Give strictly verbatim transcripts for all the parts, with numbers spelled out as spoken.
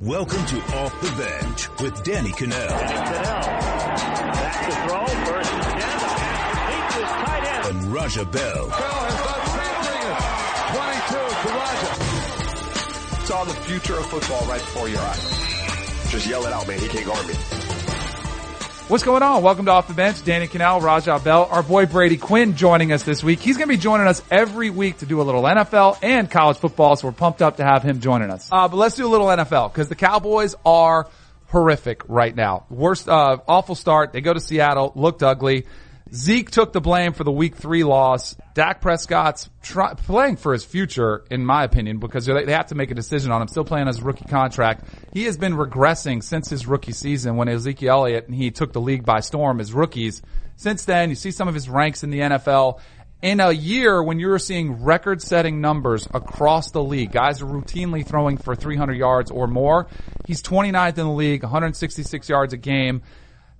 Welcome to Off the Bench with Danny Kanell. Danny Kanell. Back to throw. First and ten. The pass to his tight end. And Raja Bell. Bell has done same thing. twenty-two to Raja. Saw the future of football right before your eyes. Just yell it out, man. He can't guard me. What's going on? Welcome to Off the Bench. Danny Kanell, Raja Bell, our boy Brady Quinn joining us this week. He's going to be joining us every week to do a little N F L and college football, so we're pumped up to have him joining us. Uh, but let's do a little N F L because the Cowboys are horrific right now. Worst, uh, awful start. They go to Seattle, looked ugly. Zeke took the blame for the week three loss. Dak Prescott's try, playing for his future, in my opinion, because they, they have to make a decision on him. Still playing his rookie contract. He has been regressing since his rookie season when Ezekiel Elliott and he took the league by storm as rookies. Since then, you see some of his ranks in the N F L. In a year when you're seeing record-setting numbers across the league, guys are routinely throwing for three hundred yards or more. He's twenty-ninth in the league, one hundred sixty-six yards a game.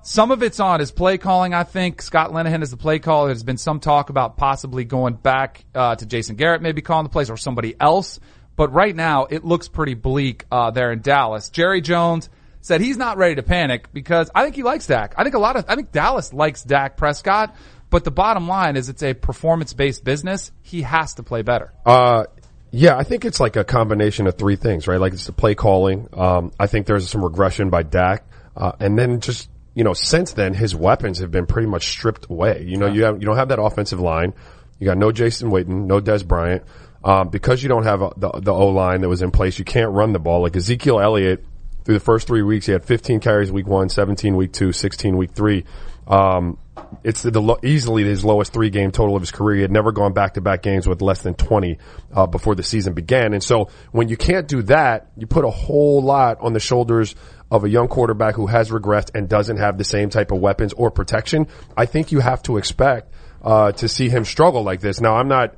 Some of it's on his play calling, I think. Scott Linehan is the play caller. There's been some talk about possibly going back uh to Jason Garrett maybe calling the plays or somebody else. But right now, it looks pretty bleak uh there in Dallas. Jerry Jones said he's not ready to panic because I think he likes Dak. I think a lot of – I think Dallas likes Dak Prescott. But the bottom line is it's a performance-based business. He has to play better. Uh Yeah, I think it's like a combination of three things, right? Like it's the play calling. Um I think there's some regression by Dak. Uh and then just – you know, since then, his weapons have been pretty much stripped away. You know, yeah. you have, you don't have that offensive line. You got no Jason Whitten, no Des Bryant. Um, because you don't have a, the, the O-line that was in place, you can't run the ball. Like Ezekiel Elliott, through the first three weeks, he had fifteen carries week one, seventeen week two, sixteen week three. Um, it's the, the lo- easily his lowest three game total of his career. He had never gone back to back games with less than twenty, uh, before the season began. And so when you can't do that, you put a whole lot on the shoulders of a young quarterback who has regressed and doesn't have the same type of weapons or protection. I think you have to expect, uh, to see him struggle like this. Now, I'm not,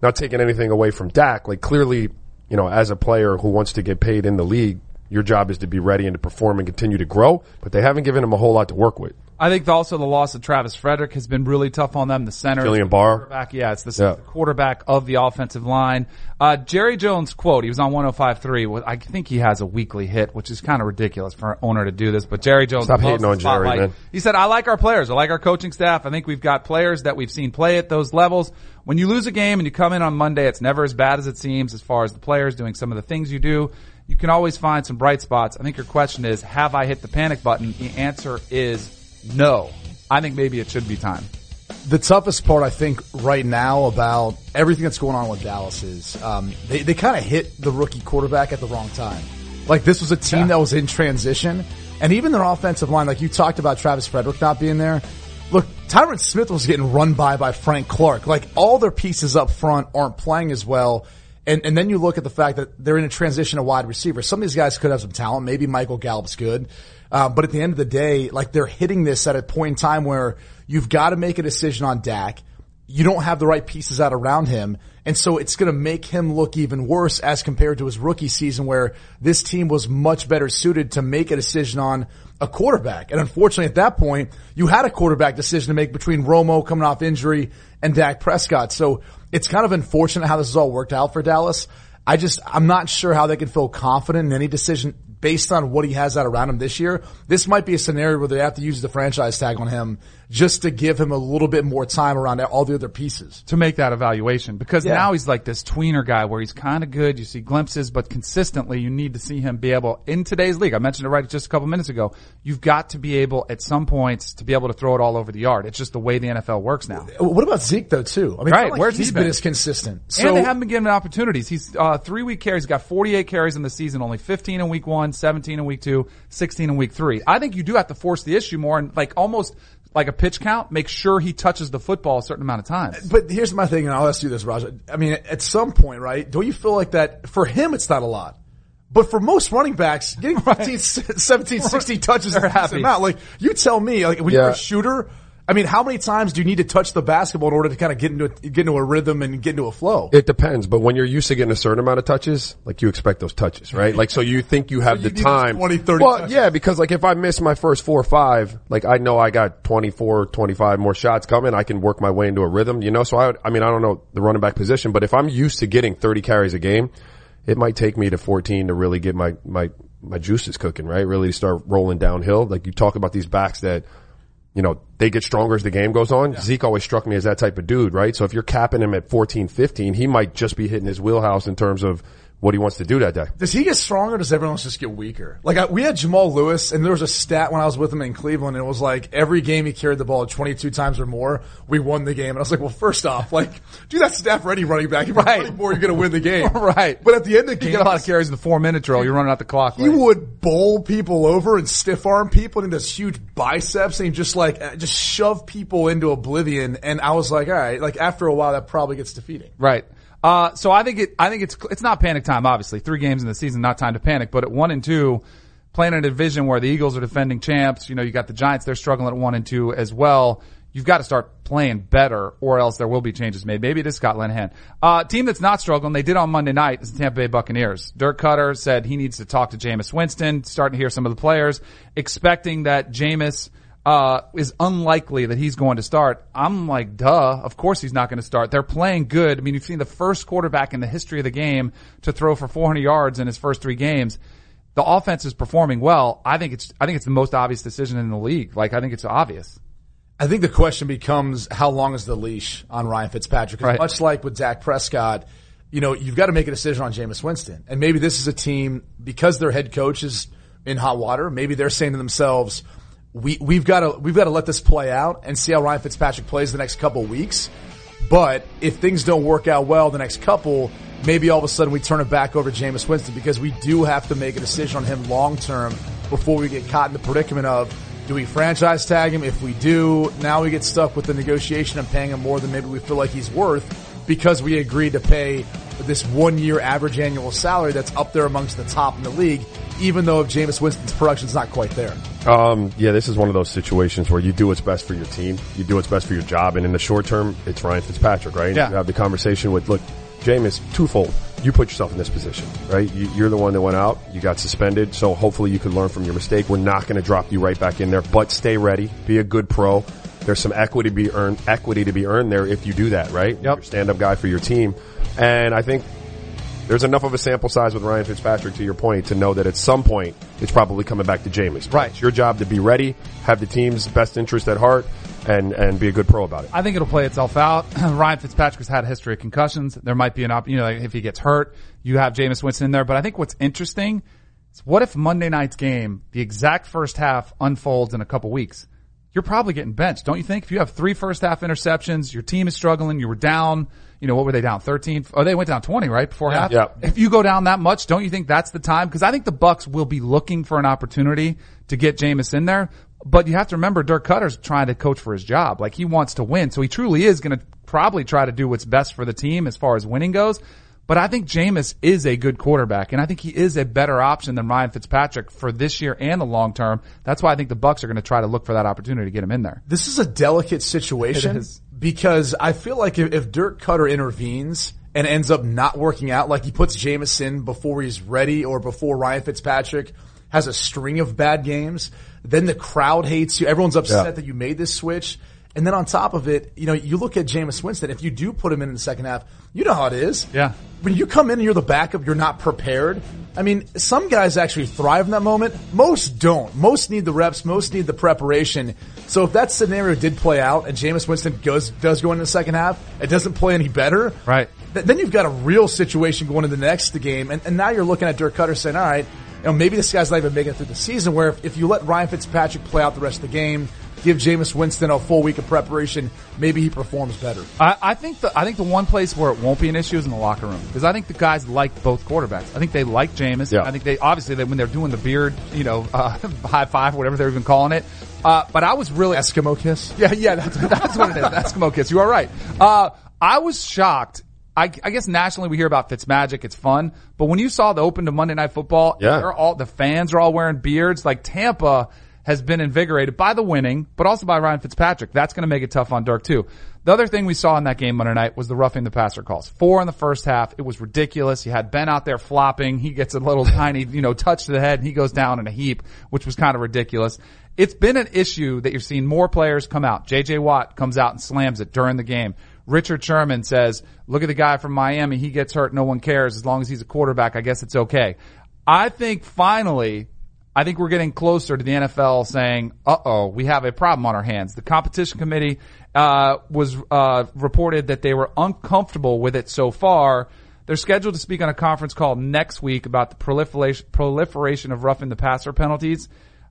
not taking anything away from Dak. Like clearly, you know, as a player who wants to get paid in the league, your job is to be ready and to perform and continue to grow, but they haven't given him a whole lot to work with. I think also the loss of Travis Frederick has been really tough on them. The center, Killian Barr, yeah, it's the yeah. quarterback of the offensive line. Uh, Jerry Jones quote, he was on one oh five point three. I think he has a weekly hit, which is kind of ridiculous for an owner to do this. But Jerry Jones, stop hating on Jerry, man. He said, "I like our players. I like our coaching staff. I think we've got players that we've seen play at those levels. When you lose a game and you come in on Monday, it's never as bad as it seems. As far as the players doing some of the things you do, you can always find some bright spots. I think your question is, have I hit the panic button? The answer is." No, I think maybe it should be time. The toughest part, I think, right now about everything that's going on with Dallas is um, they, they kind of hit the rookie quarterback at the wrong time. Like, this was a team yeah. that was in transition, and even their offensive line, like you talked about Travis Frederick not being there. Look, Tyron Smith was getting run by by Frank Clark. Like, all their pieces up front aren't playing as well. And, and then you look at the fact that they're in a transition of wide receiver. Some of these guys could have some talent. Maybe Michael Gallup's good. Uh, but at the end of the day, like they're hitting this at a point in time where you've got to make a decision on Dak. You don't have the right pieces out around him. And so it's going to make him look even worse as compared to his rookie season where this team was much better suited to make a decision on a quarterback. And unfortunately at that point, you had a quarterback decision to make between Romo coming off injury and Dak Prescott. So it's kind of unfortunate how this has all worked out for Dallas. I just, I'm not sure how they can feel confident in any decision based on what he has out around him this year. This might be a scenario where they have to use the franchise tag on him just to give him a little bit more time around all the other pieces. To make that evaluation. Because yeah. now he's like this tweener guy where he's kind of good. You see glimpses, but consistently you need to see him be able, in today's league, I mentioned it right just a couple minutes ago, you've got to be able at some points to be able to throw it all over the yard. It's just the way the N F L works now. What about Zeke though too? I mean, right. like Where's he's he been? been as consistent. So, and they haven't been giving him opportunities. He's uh, three week carries. He's got forty-eight carries in the season, only fifteen in week one. seventeen in week two, sixteen in week three. I think you do have to force the issue more and like almost like a pitch count, make sure he touches the football a certain amount of times. But here's my thing, and I'll ask you this, Raja. I mean, at some point, right, don't you feel like that for him it's not a lot? But for most running backs, getting fifteen, right. seventeen, sixteen touches is a decent amount. Like, you tell me, like when yeah. you're a shooter, I mean, how many times do you need to touch the basketball in order to kind of get into a, get into a rhythm and get into a flow? It depends, but when you're used to getting a certain amount of touches, like you expect those touches, right? Like, so you think you have so you the time. twenty, thirty well, touches. Yeah, because like if I miss my first four or five, like I know I got twenty-four, twenty-five more shots coming, I can work my way into a rhythm, you know? So I, would, I mean, I don't know the running back position, but if I'm used to getting thirty carries a game, it might take me to fourteen to really get my, my, my juice is cooking, right? Really start rolling downhill. Like you talk about these backs that, you know, they get stronger as the game goes on. Yeah. Zeke always struck me as that type of dude, right? So if you're capping him at fourteen, fifteen, he might just be hitting his wheelhouse in terms of what he wants to do that day. Does he get stronger or does everyone else just get weaker? Like, I, we had Jamal Lewis, and there was a stat when I was with him in Cleveland, and it was like every game he carried the ball twenty-two times or more, we won the game. And I was like, well, first off, like, do that staff ready running back. If you're running more, you're going to win the game. Right. But at the end of the game, you get a lot of carries in the four-minute drill. You're running out the clock. He right? would bowl people over and stiff-arm people and this huge biceps, and he'd just, like, just shove people into oblivion. And I was like, all right, like, after a while, that probably gets defeating. Right. Uh, so I think it, I think it's, it's not panic time, obviously. Three games in the season, not time to panic. But at one and two, playing in a division where the Eagles are defending champs, you know, you got the Giants, they're struggling at one and two as well. You've got to start playing better or else there will be changes made. Maybe it is Scott Linehan. Uh, team that's not struggling, they did on Monday night, is the Tampa Bay Buccaneers. Dirk Koetter said he needs to talk to Jameis Winston, starting to hear some of the players, expecting that Jameis Uh, is unlikely that he's going to start. I'm like, duh, of course he's not going to start. They're playing good. I mean, you've seen the first quarterback in the history of the game to throw for four hundred yards in his first three games. The offense is performing well. I think it's, I think it's the most obvious decision in the league. Like, I think it's obvious. I think the question becomes, how long is the leash on Ryan Fitzpatrick? Right. Much like with Dak Prescott, you know, you've got to make a decision on Jameis Winston. And maybe this is a team, because their head coach is in hot water, maybe they're saying to themselves, We, we've got to, we've got to let this play out and see how Ryan Fitzpatrick plays the next couple weeks. But if things don't work out well the next couple, maybe all of a sudden we turn it back over to Jameis Winston, because we do have to make a decision on him long term before we get caught in the predicament of, do we franchise tag him? If we do, now we get stuck with the negotiation of paying him more than maybe we feel like he's worth, because we agreed to pay this one year average annual salary that's up there amongst the top in the league, even though if Jameis Winston's production's not quite there. Um, yeah, this is one of those situations where you do what's best for your team. You do what's best for your job. And in the short term, it's Ryan Fitzpatrick, right? Yeah. You have the conversation with, look, Jameis, twofold. You put yourself in this position, right? You, you're the one that went out. You got suspended. So hopefully you could learn from your mistake. We're not going to drop you right back in there, but stay ready. Be a good pro. There's some equity to be earned, equity to be earned there if you do that, right? Yep. You're a stand-up guy for your team. And I think there's enough of a sample size with Ryan Fitzpatrick, to your point, to know that at some point it's probably coming back to Jameis. Right. It's your job to be ready, have the team's best interest at heart, and and be a good pro about it. I think it'll play itself out. Ryan Fitzpatrick has had a history of concussions. There might be an op, you know, like if he gets hurt, you have Jameis Winston in there. But I think what's interesting is, what if Monday night's game, the exact first half, unfolds in a couple weeks? You're probably getting benched, don't you think? If you have three first half interceptions, your team is struggling, you were down, you know, what were they down? thirteen? Oh, they went down twenty, right? Before yeah, half? Yeah. If you go down that much, don't you think that's the time? Because I think the Bucks will be looking for an opportunity to get Jameis in there. But you have to remember, Dirk Kutter's trying to coach for his job. Like, he wants to win. So he truly is going to probably try to do what's best for the team as far as winning goes. But I think Jameis is a good quarterback, and I think he is a better option than Ryan Fitzpatrick for this year and the long term. That's why I think the Bucks are going to try to look for that opportunity to get him in there. This is a delicate situation, because I feel like if, if Dirk Koetter intervenes and ends up not working out, like he puts Jameis in before he's ready or before Ryan Fitzpatrick has a string of bad games, then the crowd hates you. Everyone's upset yeah. that you made this switch. And then on top of it, you know, you look at Jameis Winston. If you do put him in in the second half, you know how it is. Yeah. When you come in and you're the backup, you're not prepared. I mean, some guys actually thrive in that moment. Most don't. Most need the reps. Most need the preparation. So if that scenario did play out and Jameis Winston goes, does go in the second half, it doesn't play any better. Right. Th- then you've got a real situation going into the next game. And, and now you're looking at Dirk Koetter saying, all right, you know, maybe this guy's not even making it through the season, where if, if you let Ryan Fitzpatrick play out the rest of the game, give Jameis Winston a full week of preparation, maybe he performs better. I, I think the I think the one place where it won't be an issue is in the locker room, because I think the guys like both quarterbacks. I think they like Jameis. Yeah. I think they obviously they, when they're doing the beard, you know, uh, high five, whatever they're even calling it. Uh, but I was really Eskimo kiss. Yeah, yeah, that's that's what it is. Eskimo kiss. You are right. Uh, I was shocked. I, I guess nationally we hear about Fitzmagic, it's fun, but when you saw the open to Monday Night Football, yeah. they're all the fans are all wearing beards. Like, Tampa has been invigorated by the winning, but also by Ryan Fitzpatrick. That's going to make it tough on Dirk, too. The other thing we saw in that game Monday night was the roughing the passer calls. Four in the first half. It was ridiculous. You had Ben out there flopping. He gets a little tiny, you know, touch to the head, and he goes down in a heap, which was kind of ridiculous. It's been an issue that you've seen more players come out. J J Watt comes out and slams it during the game. Richard Sherman says, look at the guy from Miami. He gets hurt. No one cares. As long as he's a quarterback, I guess it's okay. I think finally, I think we're getting closer to the N F L saying, uh-oh, we have a problem on our hands. The competition committee, uh, was, uh, reported that they were uncomfortable with it so far. They're scheduled to speak on a conference call next week about the proliferation, proliferation of roughing the passer penalties.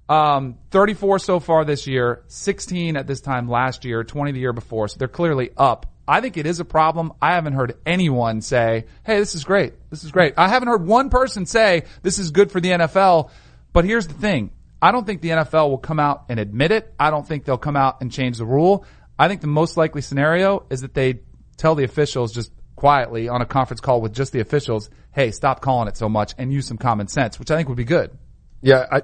Um, thirty-four so far this year, sixteen at this time last year, twenty the year before. So they're clearly up. I think it is a problem. I haven't heard anyone say, hey, this is great. This is great. I haven't heard one person say this is good for the N F L. But here's the thing. I don't think the N F L will come out and admit it. I don't think they'll come out and change the rule. I think the most likely scenario is that they tell the officials just quietly on a conference call with just the officials, hey, stop calling it so much and use some common sense, which I think would be good. Yeah, I,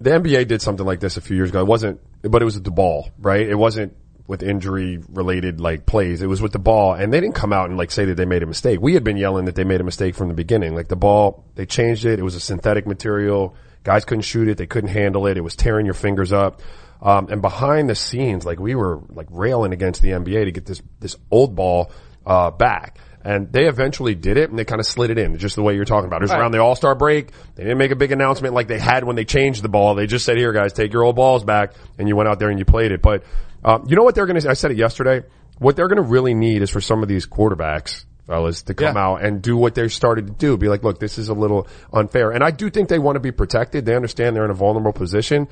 the N B A did something like this a few years ago. It wasn't, but it was with the ball, right? It wasn't with injury-related like plays. It was with the ball, and they didn't come out and like say that they made a mistake. We had been yelling that they made a mistake from the beginning. Like the ball, they changed it. It was a synthetic material. Guys couldn't shoot it. They couldn't handle it. It was tearing your fingers up. Um, and behind the scenes, like we were like railing against the N B A to get this this old ball uh back. And they eventually did it, and they kind of slid it in, just the way you're talking about. It was right around the All-Star break. They didn't make a big announcement like they had when they changed the ball. They just said, here, guys, take your old balls back, and you went out there and you played it. But um, you know what they're going to – I said it yesterday. What they're going to really need is for some of these quarterbacks, fellas, to come yeah. out and do what they started to do. Be like, look, this is a little unfair. And I do think they want to be protected. They understand they're in a vulnerable position.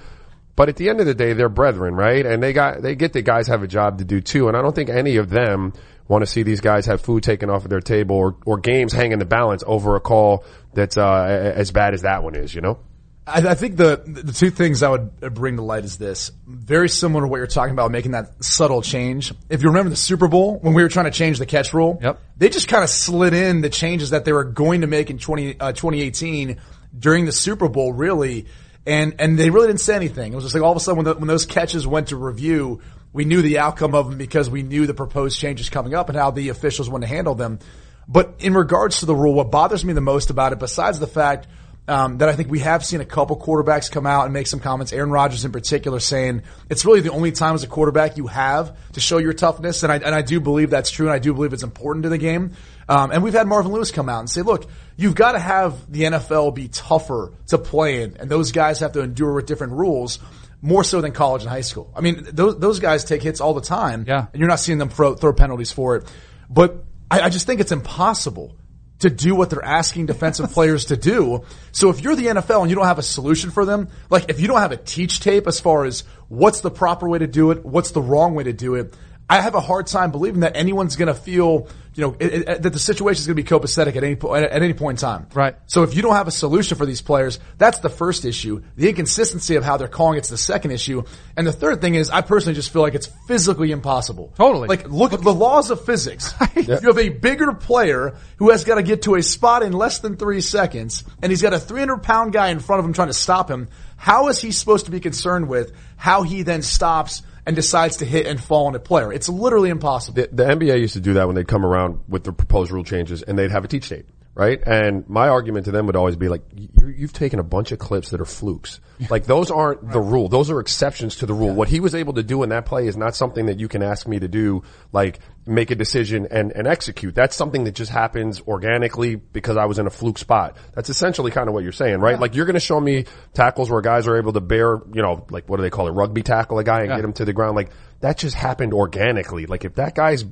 But at the end of the day, they're brethren, right? And they got they get that guys have a job to do, too. And I don't think any of them – want to see these guys have food taken off of their table or, or games hang in the balance over a call that's uh, as bad as that one is, you know? I, I think the the two things I would bring to light is this. Very similar to what you're talking about, making that subtle change. If you remember the Super Bowl, when we were trying to change the catch rule, yep. they just kind of slid in the changes that they were going to make in twenty eighteen during the Super Bowl, really. And and they really didn't say anything. It was just like all of a sudden when, the, when those catches went to review, we knew the outcome of them because we knew the proposed changes coming up and how the officials wanted to handle them. But in regards to the rule, what bothers me the most about it, besides the fact um, that I think we have seen a couple quarterbacks come out and make some comments, Aaron Rodgers in particular, saying it's really the only time as a quarterback you have to show your toughness. And I, and I do believe that's true, and I do believe it's important to the game. Um, and we've had Marvin Lewis come out and say, look, you've got to have the N F L be tougher to play in, and those guys have to endure with different rules. More so than college and high school. I mean, those those guys take hits all the time, yeah. and you're not seeing them throw, throw penalties for it. But I, I just think it's impossible to do what they're asking defensive players to do. So if you're the N F L and you don't have a solution for them, like if you don't have a teach tape as far as what's the proper way to do it, what's the wrong way to do it, I have a hard time believing that anyone's going to feel, you know, it, it, that the situation is going to be copacetic at any po- at any point in time. Right. So if you don't have a solution for these players, that's the first issue. The inconsistency of how they're calling it's the second issue, and the third thing is I personally just feel like it's physically impossible. Totally. Like look at the laws of physics. Yeah. You have a bigger player who has got to get to a spot in less than three seconds, and he's got a three hundred pound guy in front of him trying to stop him. How is he supposed to be concerned with how he then stops and decides to hit and fall on a player? It's literally impossible. The, the N B A used to do that when they'd come around with the proposed rule changes, and they'd have a teach tape, right? And my argument to them would always be like, you, you've taken a bunch of clips that are flukes. Like those aren't right. the rule. Those are exceptions to the rule. Yeah. What he was able to do in that play is not something that you can ask me to do, like make a decision and, and execute. That's something that just happens organically because I was in a fluke spot. That's essentially kind of what you're saying, right? Yeah. Like you're going to show me tackles where guys are able to bear, you know, like what do they call it? Rugby tackle a guy and yeah. get him to the ground. Like that just happened organically. Like if that guy's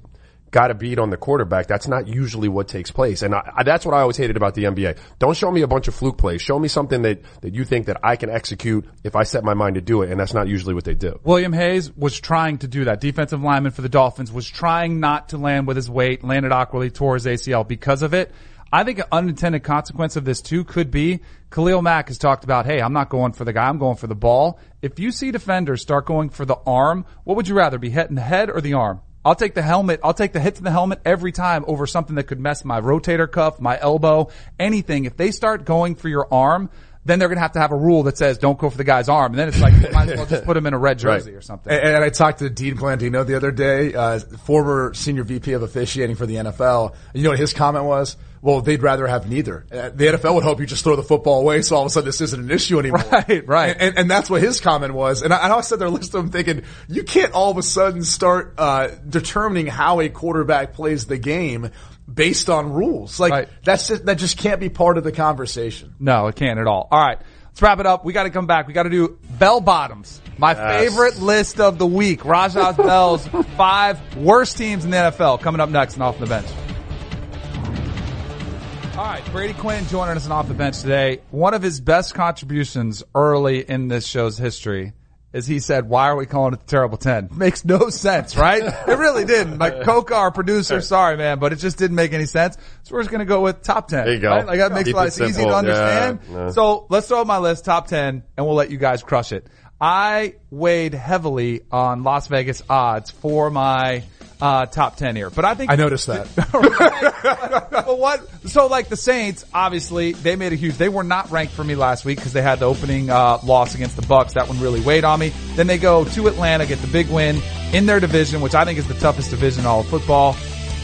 got a beat on the quarterback, that's not usually what takes place. And I, I, that's what I always hated about the N B A. Don't show me a bunch of fluke plays. Show me something that, that you think that I can execute if I set my mind to do it, and that's not usually what they do. William Hayes was trying to do that. Defensive lineman for the Dolphins was trying not to land with his weight, landed awkwardly, tore his A C L because of it. I think an unintended consequence of this, too, could be Khalil Mack has talked about, hey, I'm not going for the guy, I'm going for the ball. If you see defenders start going for the arm, what would you rather, be hit in the head or the arm? I'll take the helmet. I'll take the hit to the helmet every time over something that could mess my rotator cuff, my elbow, anything. If they start going for your arm, then they're going to have to have a rule that says don't go for the guy's arm. And then it's like, you might as well just put him in a red jersey right. or something. And, and I talked to Dean Blandino the other day, uh, former senior V P of officiating for the N F L. And you know what his comment was? Well, they'd rather have neither. Uh, the N F L would hope you just throw the football away, so all of a sudden this isn't an issue anymore. Right, right. And, and, and that's what his comment was. And I, and I sat there listening to him thinking, you can't all of a sudden start uh determining how a quarterback plays the game based on rules. Like right. that's just, that just can't be part of the conversation. No, it can't at all. All right. Let's wrap it up. We got to come back. We got to do bell bottoms. My yes. favorite list of the week. Raja Bell's five worst teams in the N F L coming up next and Off the Bench. All right. Brady Quinn joining us on Off the Bench today. One of his best contributions early in this show's history is he said, why are we calling it the Terrible ten? Makes no sense, right? It really didn't. Like, Coca, our producer, sorry, man, but it just didn't make any sense. So we're just going to go with top ten. There you go. Right? Like, that makes it easy to understand. Yeah, yeah. So let's throw out my list, top ten, and we'll let you guys crush it. I weighed heavily on Las Vegas odds for my uh top ten here. But I think I noticed that. Right? But what so like the Saints, obviously, they made a huge they were not ranked for me last week because they had the opening uh loss against the Bucs. That one really weighed on me. Then they go to Atlanta, get the big win in their division, which I think is the toughest division in all of football.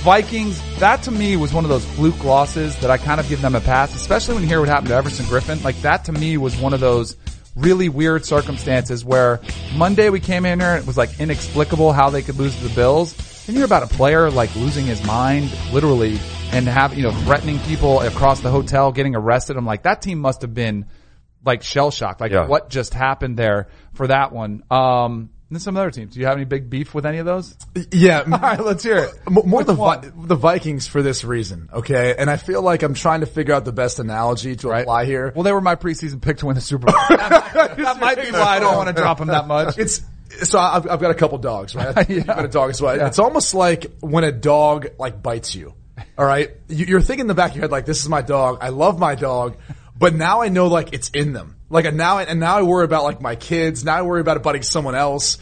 Vikings, that to me was one of those fluke losses that I kind of give them a pass, especially when you hear what happened to Everson Griffin. Like, that to me was one of those really weird circumstances where Monday we came in here and it was like inexplicable how they could lose to the Bills. And you hear about a player like losing his mind literally and have, you know, threatening people across the hotel, getting arrested. I'm like, that team must have been like shell shocked. Like yeah. what just happened there for that one? Um, and then some other teams. Do you have any big beef with any of those? Yeah. All right, let's hear it. M- more the Vi- the Vikings for this reason, okay? And I feel like I'm trying to figure out the best analogy to right. apply here. Well, they were my preseason pick to win the Super Bowl. That, that might be why I don't want to drop them that much. It's so I've, I've got a couple dogs, right? I've yeah. got a dog as well. Yeah. It's almost like when a dog like bites you. All right, you, you're thinking in the back of your head like, "This is my dog. I love my dog." But now I know, like, it's in them. Like, now, and now I worry about, like, my kids. Now I worry about it biting someone else.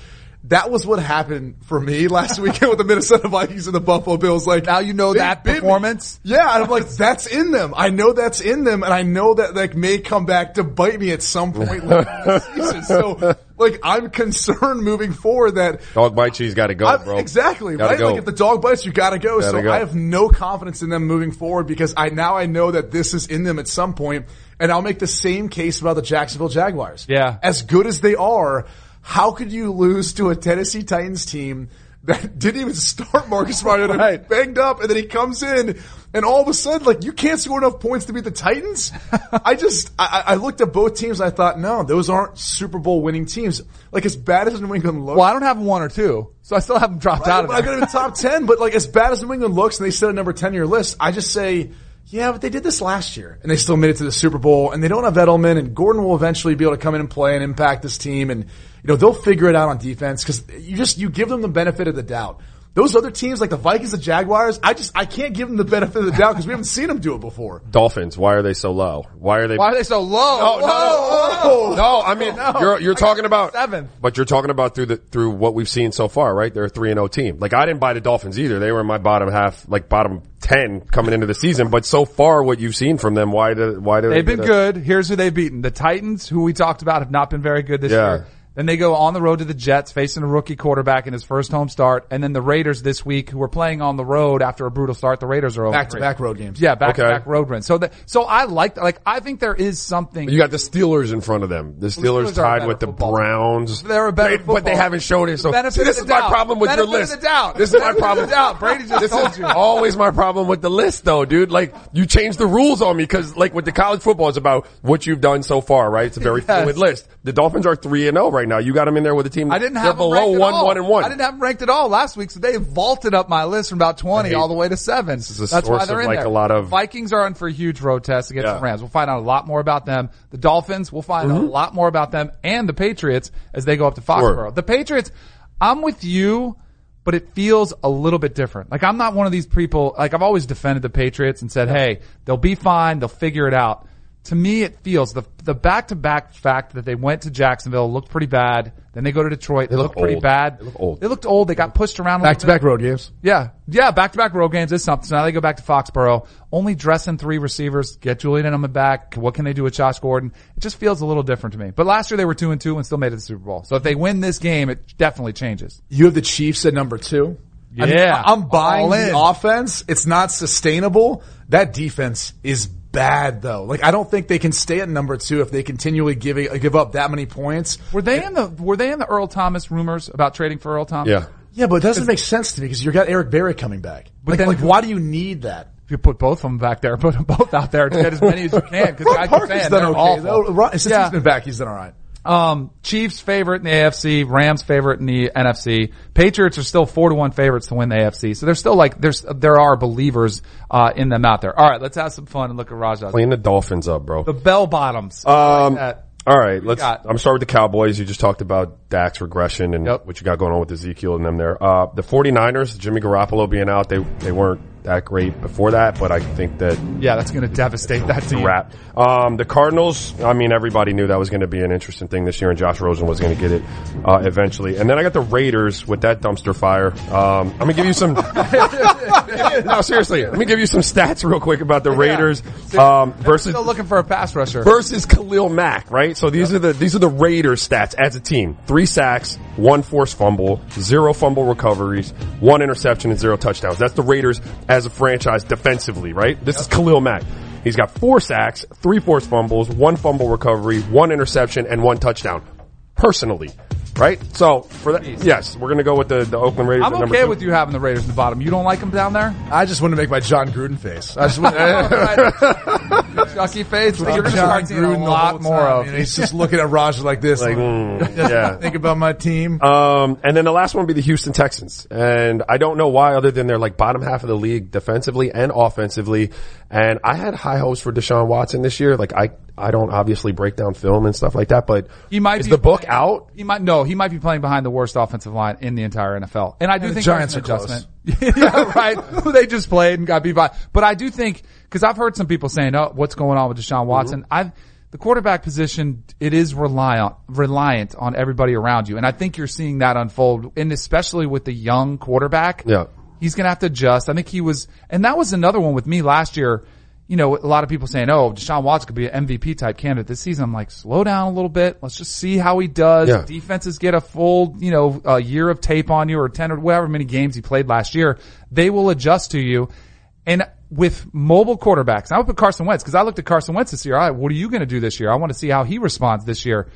That was what happened for me last weekend with the Minnesota Vikings and the Buffalo Bills. Like, now you know that performance? Me. Yeah. And I'm like, that's in them. I know that's in them. And I know that, like, may come back to bite me at some point later this season. So, like, I'm concerned moving forward that dog bites you, he's got to go, I'm, bro. Exactly, gotta right? Go. Like, if the dog bites you, got to go. Gotta so go. I have no confidence in them moving forward because I now I know that this is in them at some point, and I'll make the same case about the Jacksonville Jaguars. Yeah, as good as they are, how could you lose to a Tennessee Titans team that didn't even start Marcus Mariota, right. banged up, and then he comes in, and all of a sudden, like, you can't score enough points to beat the Titans? I just, I, I looked at both teams, and I thought, no, those aren't Super Bowl winning teams. Like, as bad as New England looks. Well, I don't have one or two, so I still haven't dropped right, out of it. I got in the top ten, but, like, as bad as New England looks, and they sit at number ten on your list, I just say, yeah, but they did this last year, and they still made it to the Super Bowl, and they don't have Edelman, and Gordon will eventually be able to come in and play and impact this team, and, you know, they'll figure it out on defense because you just, you give them the benefit of the doubt. Those other teams, like the Vikings, the Jaguars, I just, I can't give them the benefit of the doubt because we haven't seen them do it before. Dolphins, why are they so low? Why are they? Why are they so low? No, no, no, no. I mean, no. you're you're I talking about seven, but you're talking about through the through what we've seen so far, right? They're a three and O team. Like, I didn't buy the Dolphins either; they were in my bottom half, like bottom ten coming into the season. But so far, what you've seen from them, why do why do they've they been good? A... Here's who they've beaten: the Titans, who we talked about, have not been very good this yeah. year. Then they go on the road to the Jets, facing a rookie quarterback in his first home start, and then the Raiders this week, who were playing on the road after a brutal start. The Raiders are over back to back road games. Yeah, back okay. to back road wins. So, the, so I like like I think there is something. But you got the Steelers in front of them. The Steelers, Steelers tied with football. The Browns. They're a better, they, but they haven't shown it. So See, this is doubt. my problem with benefit your list. Doubt. This is my problem. doubt. Brady just this told is you. Always my problem with the list, though, dude. Like, you changed the rules on me because, like, with the college football, it's about what you've done so far, right? It's a very yes. fluid list. The Dolphins are three and zero right now. You got them in there with a team. I didn't have them below ranked one, at all. one and one. I didn't have them ranked at all last week, so they vaulted up my list from about twenty all the way to seven. This is a That's why they're in like there. A lot of Vikings are in for a huge road test against yeah. the Rams. We'll find out a lot more about them. The Dolphins, we'll find mm-hmm. out a lot more about them, and the Patriots as they go up to Foxborough. Sure. The Patriots, I'm with you, but it feels a little bit different. Like, I'm not one of these people. Like, I've always defended the Patriots and said, hey, they'll be fine. They'll figure it out. To me, it feels the the back-to-back fact that they went to Jacksonville looked pretty bad. Then they go to Detroit. They, they looked look pretty old. bad. They looked old. They looked old. They got pushed around a little bit. Back-to-back road games. Yeah. Yeah, back-to-back road games is something. So now they go back to Foxborough. Only dressing three receivers. Get Julian Edelman back. What can they do with Josh Gordon? It just feels a little different to me. But last year they were two and two and, two and still made it to the Super Bowl. So if they win this game, it definitely changes. You have the Chiefs at number two. Yeah. I mean, I'm buying the offense. It's not sustainable. That defense is bad, though. Like, I don't think they can stay at number two if they continually give a, give up that many points. Were they in the Were they in the Earl Thomas rumors about trading for Earl Thomas? Yeah, yeah, but it doesn't make sense to me because you got Eric Berry coming back. But like, then, like, why do you need that? If you put both of them back there, put them both out there to get as many as you can. Because I keep saying they're awful. Since he's been back, he's done all right. Um, Chiefs favorite in the A F C, Rams favorite in the N F C. Patriots are still four to one favorites to win the A F C. So there's still like there's there are believers uh in them out there. All right, let's have some fun and look at Raja. Clean the Dolphins up, bro. The bell bottoms. Um, like all right, let's. Got? I'm starting with the Cowboys. You just talked about Dak's regression and yep. what you got going on with Ezekiel and them there. Uh, the 49ers, Jimmy Garoppolo being out, they they weren't that great before that, but I think that yeah, that's going to devastate that team. Wrap. Um, the Cardinals. I mean, everybody knew that was going to be an interesting thing this year, and Josh Rosen was going to get it uh, eventually. And then I got the Raiders with that dumpster fire. Um, I'm going to give you some. No, seriously, let me give you some stats real quick about the Raiders yeah. um, versus still looking for a pass rusher versus Khalil Mack, right? So these yep. are the these are the Raiders stats as a team: three sacks, one forced fumble, zero fumble recoveries, one interception, and zero touchdowns. That's the Raiders as a franchise defensively, right? This yep. is Khalil Mack. He's got four sacks, three forced fumbles, one fumble recovery, one interception, and one touchdown. Personally, right? So, for that, yes, we're going to go with the, the Oakland Raiders. I'm at okay two. With you having the Raiders in the bottom. You don't like them down there? I just want to make my John Gruden face. I just want to. Chucky face. You're going to start seeing a lot more of. You know, he's just looking at Raja like this. Like, mm, yeah. Think about my team. Um, and then the last one would be the Houston Texans. And I don't know why other than they're like bottom half of the league defensively and offensively. And I had high hopes for Deshaun Watson this year. Like, I, I don't obviously break down film and stuff like that, but he might is be the book playing, out? He might, no, he might be playing behind the worst offensive line in the entire N F L. And I do and think the Giants that's an adjustment. Yeah, right. They just played and got beat by, but I do think, cause I've heard some people saying, oh, what's going on with Deshaun Watson? Mm-hmm. I've, the quarterback position, it is reliant, reliant on everybody around you. And I think you're seeing that unfold, and especially with the young quarterback. Yeah. He's going to have to adjust. I think he was, and that was another one with me last year. You know, a lot of people saying, oh, Deshaun Watson could be an M V P type candidate this season. I'm like, slow down a little bit. Let's just see how he does. Yeah. Defenses get a full, you know, a year of tape on you, or ten or whatever many games he played last year. They will adjust to you. And with mobile quarterbacks, I would put Carson Wentz, because I looked at Carson Wentz this year. All right, what are you going to do this year? I want to see how he responds this year.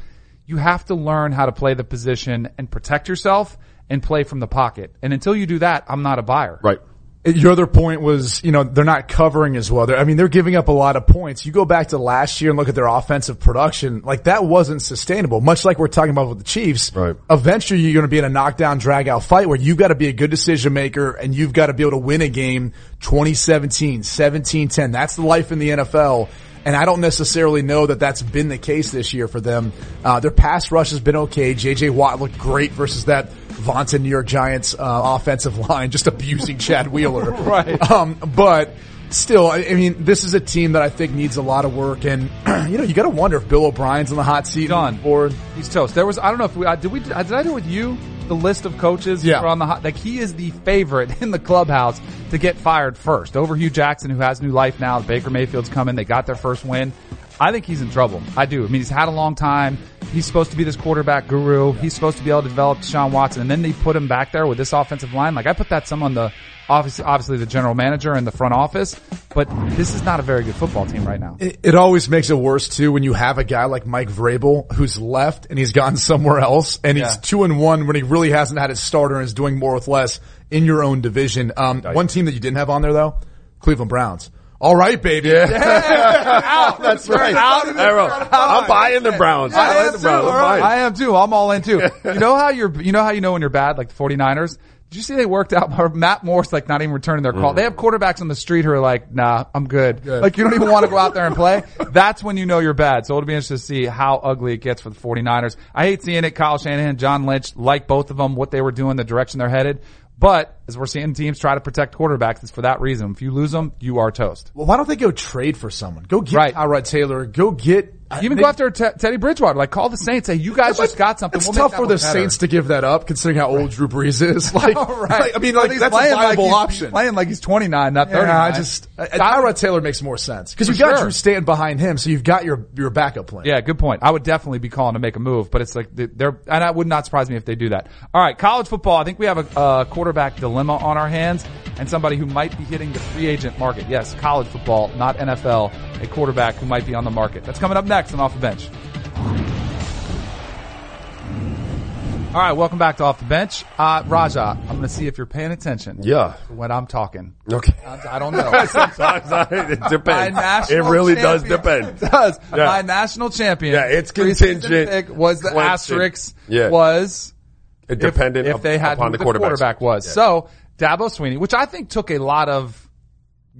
You have to learn how to play the position and protect yourself and play from the pocket. And until you do that, I'm not a buyer. Right. Your other point was, you know, they're not covering as well. They're, I mean, they're giving up a lot of points. You go back to last year and look at their offensive production. Like, that wasn't sustainable, much like we're talking about with the Chiefs. Right. Eventually, you're going to be in a knockdown, drag-out fight where you've got to be a good decision maker and you've got to be able to win a game twenty seventeen, seventeen ten. That's the life in the N F L. And I don't necessarily know that that's been the case this year for them. Uh, their pass rush has been okay. J J. Watt looked great versus that vaunted New York Giants, uh, offensive line, just abusing Chad Wheeler. Right. Um, but still, I, I mean, this is a team that I think needs a lot of work. And, you know, you gotta wonder if Bill O'Brien's in the hot seat. Done. Or he's toast. There was, I don't know if we, did we, did I do it with you? The list of coaches yeah. who are on the hot, like, he is the favorite in the clubhouse to get fired first over Hugh Jackson, who has new life now. Baker Mayfield's coming. They got their first win. I think he's in trouble. I do. I mean, he's had a long time. He's supposed to be this quarterback guru. He's supposed to be able to develop Deshaun Watson. And then they put him back there with this offensive line. Like, I put that some on the, obviously, obviously the general manager and the front office. But this is not a very good football team right now. It, it always makes it worse, too, when you have a guy like Mike Vrabel who's left and he's gone somewhere else. And yeah. he's two and one when he really hasn't had his starter and is doing more with less in your own division. Um, one team that you didn't have on there, though, Cleveland Browns. All right, baby. Yeah. Yeah. Out. That's right. Out. Out. I'm buying the Browns. I, I, am the too, Browns. I'm I am too. I'm all in too. You know how you're, you know how you know when you're bad, like the 49ers? Did you see they worked out? Matt Morse, like, not even returning their call. Mm. They have quarterbacks on the street who are like, nah, I'm good. good. Like, you don't even want to go out there and play. That's when you know you're bad. So it'll be interesting to see how ugly it gets for the 49ers. I hate seeing it. Kyle Shanahan, John Lynch, like both of them, what they were doing, the direction they're headed. But as we're seeing teams try to protect quarterbacks, it's for that reason. If you lose them, you are toast. Well, why don't they go trade for someone? Go get right. Tyrod Taylor. Go get – Even they, go after T- Teddy Bridgewater. Like, call the Saints. Hey, you guys just got something. It's we'll tough for the better. Saints to give that up, considering how old right. Drew Brees is. Like, right. like I mean, like, well, that's a viable like option. Playing like he's twenty-nine, not thirty-nine. Yeah, I just uh, Tyrod Taylor makes more sense because you've got sure. Drew Stanton behind him, so you've got your your backup plan. Yeah, good point. I would definitely be calling to make a move, but it's like they're and I would not surprise me if they do that. All right, college football. I think we have a uh, quarterback dilemma on our hands, and somebody who might be hitting the free agent market. Yes, college football, not N F L. A quarterback who might be on the market. That's coming up next. And off the bench. All right, welcome back to Off the Bench. Uh, Raja, I'm going to see if you're paying attention. Yeah. When I'm talking. Okay. I, I don't know. Sometimes I, it depends. It really champion, does depend. It does. Yeah. My national champion. Yeah, it's contingent. Pick was the Clemson. Asterisk yeah. was it dependent if, if they had upon who the, quarterback. the quarterback was. Yeah. So Dabo Swinney, which I think took a lot of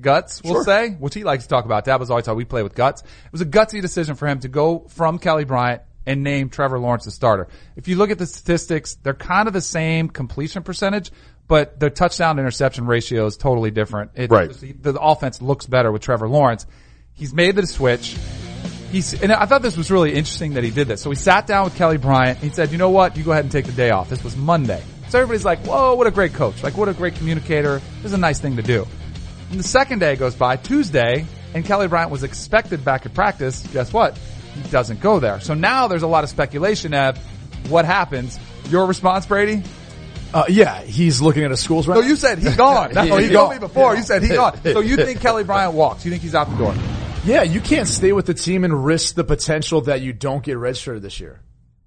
guts, we'll sure. say, which he likes to talk about. Dabo's always how we play with guts. It was a gutsy decision for him to go from Kelly Bryant and name Trevor Lawrence the starter. If you look at the statistics, they're kind of the same completion percentage, but the touchdown interception ratio is totally different. It, right. The, the offense looks better with Trevor Lawrence. He's made the switch. He's, and I thought this was really interesting that he did this. So he sat down with Kelly Bryant. He said, you know what? You go ahead and take the day off. This was Monday. So everybody's like, whoa, what a great coach. Like, what a great communicator. This is a nice thing to do. And the second day goes by, Tuesday, and Kelly Bryant was expected back at practice. Guess what? He doesn't go there. So now there's a lot of speculation at what happens. Your response, Brady? Uh, yeah, he's looking at his schools right now. No, you said he's gone. That's he, what he told me before. Yeah. You said he's gone. So you think Kelly Bryant walks. You think he's out the door. Yeah, you can't stay with the team and risk the potential that you don't get registered this year.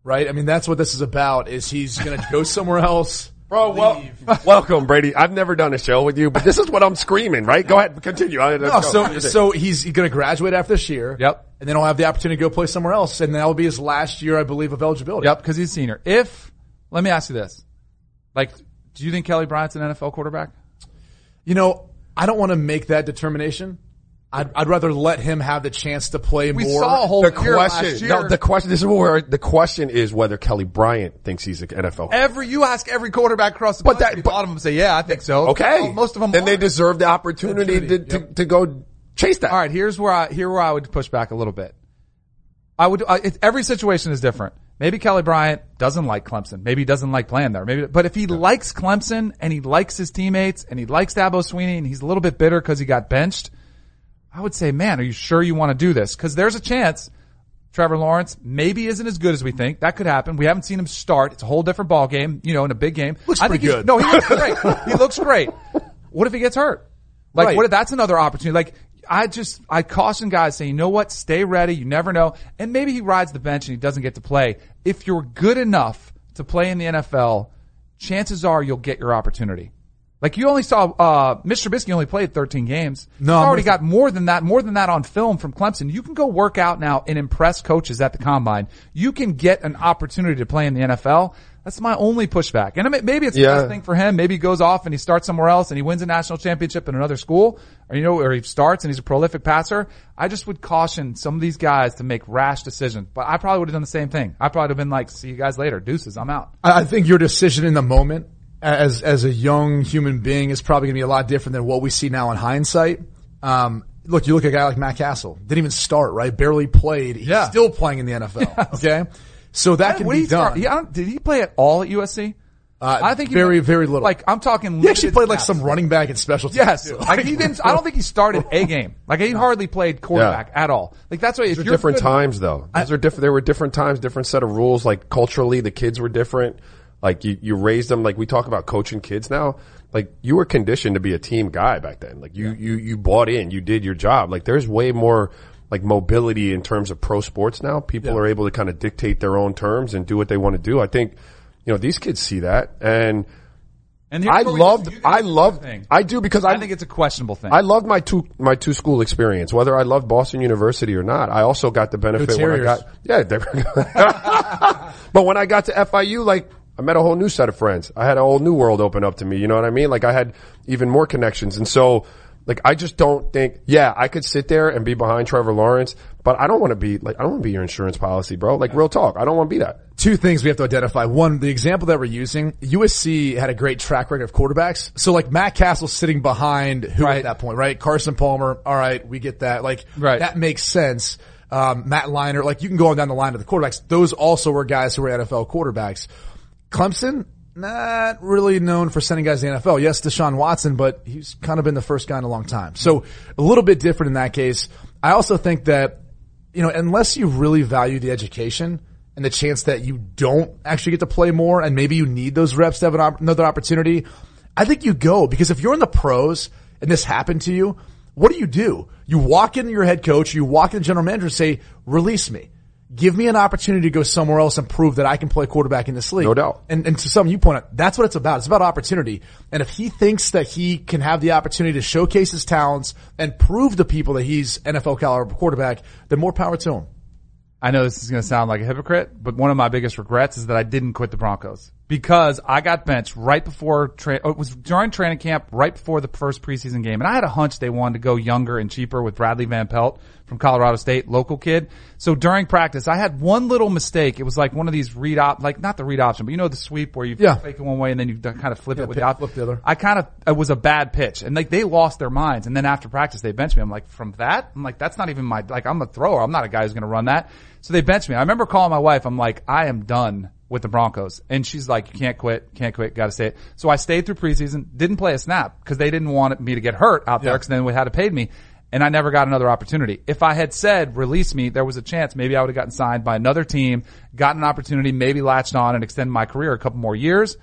Right? I mean, that's what this is about, is he's going to go somewhere else. Bro, well, welcome, Brady. I've never done a show with you, but this is what I'm screaming, right? Go ahead, continue. I, no, so, so he's going to graduate after this year. Yep. And then he'll have the opportunity to go play somewhere else. And that will be his last year, I believe, of eligibility. Yep, because he's a senior. If, let me ask you this. Like, do you think Kelly Bryant's an N F L quarterback? You know, I don't want to make that determination. I'd, I'd rather let him have the chance to play we more. We saw a whole the year question, last year. No, the question, this is where the question is whether Kelly Bryant thinks he's an N F L. Every, you ask every quarterback across the but country, that, but, a lot of them say, yeah, I think so. Okay. Well, most of them Then are. They deserve the opportunity to, yep. to, to go chase that. All right. Here's where I, here where I would push back a little bit. I would, I, it, every situation is different. Maybe Kelly Bryant doesn't like Clemson. Maybe he doesn't like playing there. Maybe, but if he yeah. likes Clemson and he likes his teammates and he likes Dabo Swinney and he's a little bit bitter because he got benched, I would say, man, are you sure you want to do this? Because there's a chance Trevor Lawrence maybe isn't as good as we think. That could happen. We haven't seen him start. It's a whole different ball game, you know, in a big game. Looks I pretty think good. No, he looks great. He looks great. What if he gets hurt? Like, right. what if that's another opportunity? Like, I just, I caution guys saying, you know what? Stay ready. You never know. And maybe he rides the bench and he doesn't get to play. If you're good enough to play in the N F L, chances are you'll get your opportunity. Like, you only saw, uh, Mitch Trubisky only played thirteen games. No. He's already got more than that, more than that on film from Clemson. You can go work out now and impress coaches at the combine. You can get an opportunity to play in the N F L. That's my only pushback. And I mean, maybe it's the yeah. best thing for him. Maybe he goes off and he starts somewhere else and he wins a national championship in another school. Or, you know, or he starts and he's a prolific passer. I just would caution some of these guys to make rash decisions. But I probably would have done the same thing. I probably would have been like, see you guys later. Deuces, I'm out. I think your decision in the moment as as a young human being is probably going to be a lot different than what we see now in hindsight. Um, look, you look at a guy like Matt Cassel. Didn't even start, right? Barely played. He's yeah. still playing in the N F L, yes. okay? So that can be done. He, I don't, did he play at all at U S C? Uh, I think he very, played, very little. Like, I'm talking He actually played snaps. Like some running back and special teams. Yes. Too. Like, he didn't, I don't think he started a game. Like, he hardly played quarterback yeah. at all. Like, that's why it's different good, times though. These I, are different, there were different times, different set of rules. Like, culturally, the kids were different. Like, you, you raised them, like we talk about coaching kids now. Like, you were conditioned to be a team guy back then. Like, you, yeah. you, you bought in, you did your job. Like, there's way more, like, mobility in terms of pro sports now. People yeah. are able to kind of dictate their own terms and do what they want to do. I think, you know, these kids see that. And, and I loved, I loved, I do because I, I think it's a questionable thing. I loved my two, my two school experience, whether I loved Boston University or not. I also got the benefit when I got, yeah, they were, but when I got to F I U, like, I met a whole new set of friends. I had a whole new world open up to me. You know what I mean? Like, I had even more connections. And so, like, I just don't think, yeah, I could sit there and be behind Trevor Lawrence, but I don't want to be, like, I don't want to be your insurance policy, bro. Like, real talk. I don't want to be that. Two things we have to identify. One, the example that we're using, U S C had a great track record of quarterbacks. So, like, Matt Cassel sitting behind who right. at that point, right? Carson Palmer. All right. We get that. Like, right. that makes sense. Um, Matt Leiner. Like, you can go on down the line of the quarterbacks. Those also were guys who were N F L quarterbacks. Clemson, not really known for sending guys to the N F L. Yes, Deshaun Watson, but he's kind of been the first guy in a long time. So a little bit different in that case. I also think that, you know, unless you really value the education and the chance that you don't actually get to play more and maybe you need those reps to have an op- another opportunity, I think you go. Because if you're in the pros and this happened to you, what do you do? You walk into your head coach, you walk in the general manager and say, release me. Give me an opportunity to go somewhere else and prove that I can play quarterback in this league. No doubt. And, and to something you point out, that's what it's about. It's about opportunity. And if he thinks that he can have the opportunity to showcase his talents and prove to people that he's N F L caliber quarterback, then more power to him. I know this is going to sound like a hypocrite, but one of my biggest regrets is that I didn't quit the Broncos because I got benched right before tra- – it was during training camp, right before the first preseason game. And I had a hunch they wanted to go younger and cheaper with Bradley Van Pelt from Colorado State, local kid. So during practice, I had one little mistake. It was like one of these read op- – like not the read option, but you know the sweep where you yeah. fake it one way and then you kind of flip yeah, it with the op- flip the other. I kind of – it was a bad pitch. And like they lost their minds. And then after practice, they benched me. I'm like, from that? I'm like, that's not even my – like I'm a thrower. I'm not a guy who's going to run that. So they benched me. I remember calling my wife. I'm like, I am done with the Broncos. And she's like, you can't quit, can't quit, gotta stay. So I stayed through preseason, didn't play a snap because they didn't want me to get hurt out there because yeah. then they had to pay me. And I never got another opportunity. If I had said, release me, there was a chance maybe I would have gotten signed by another team, gotten an opportunity, maybe latched on and extended my career a couple more years.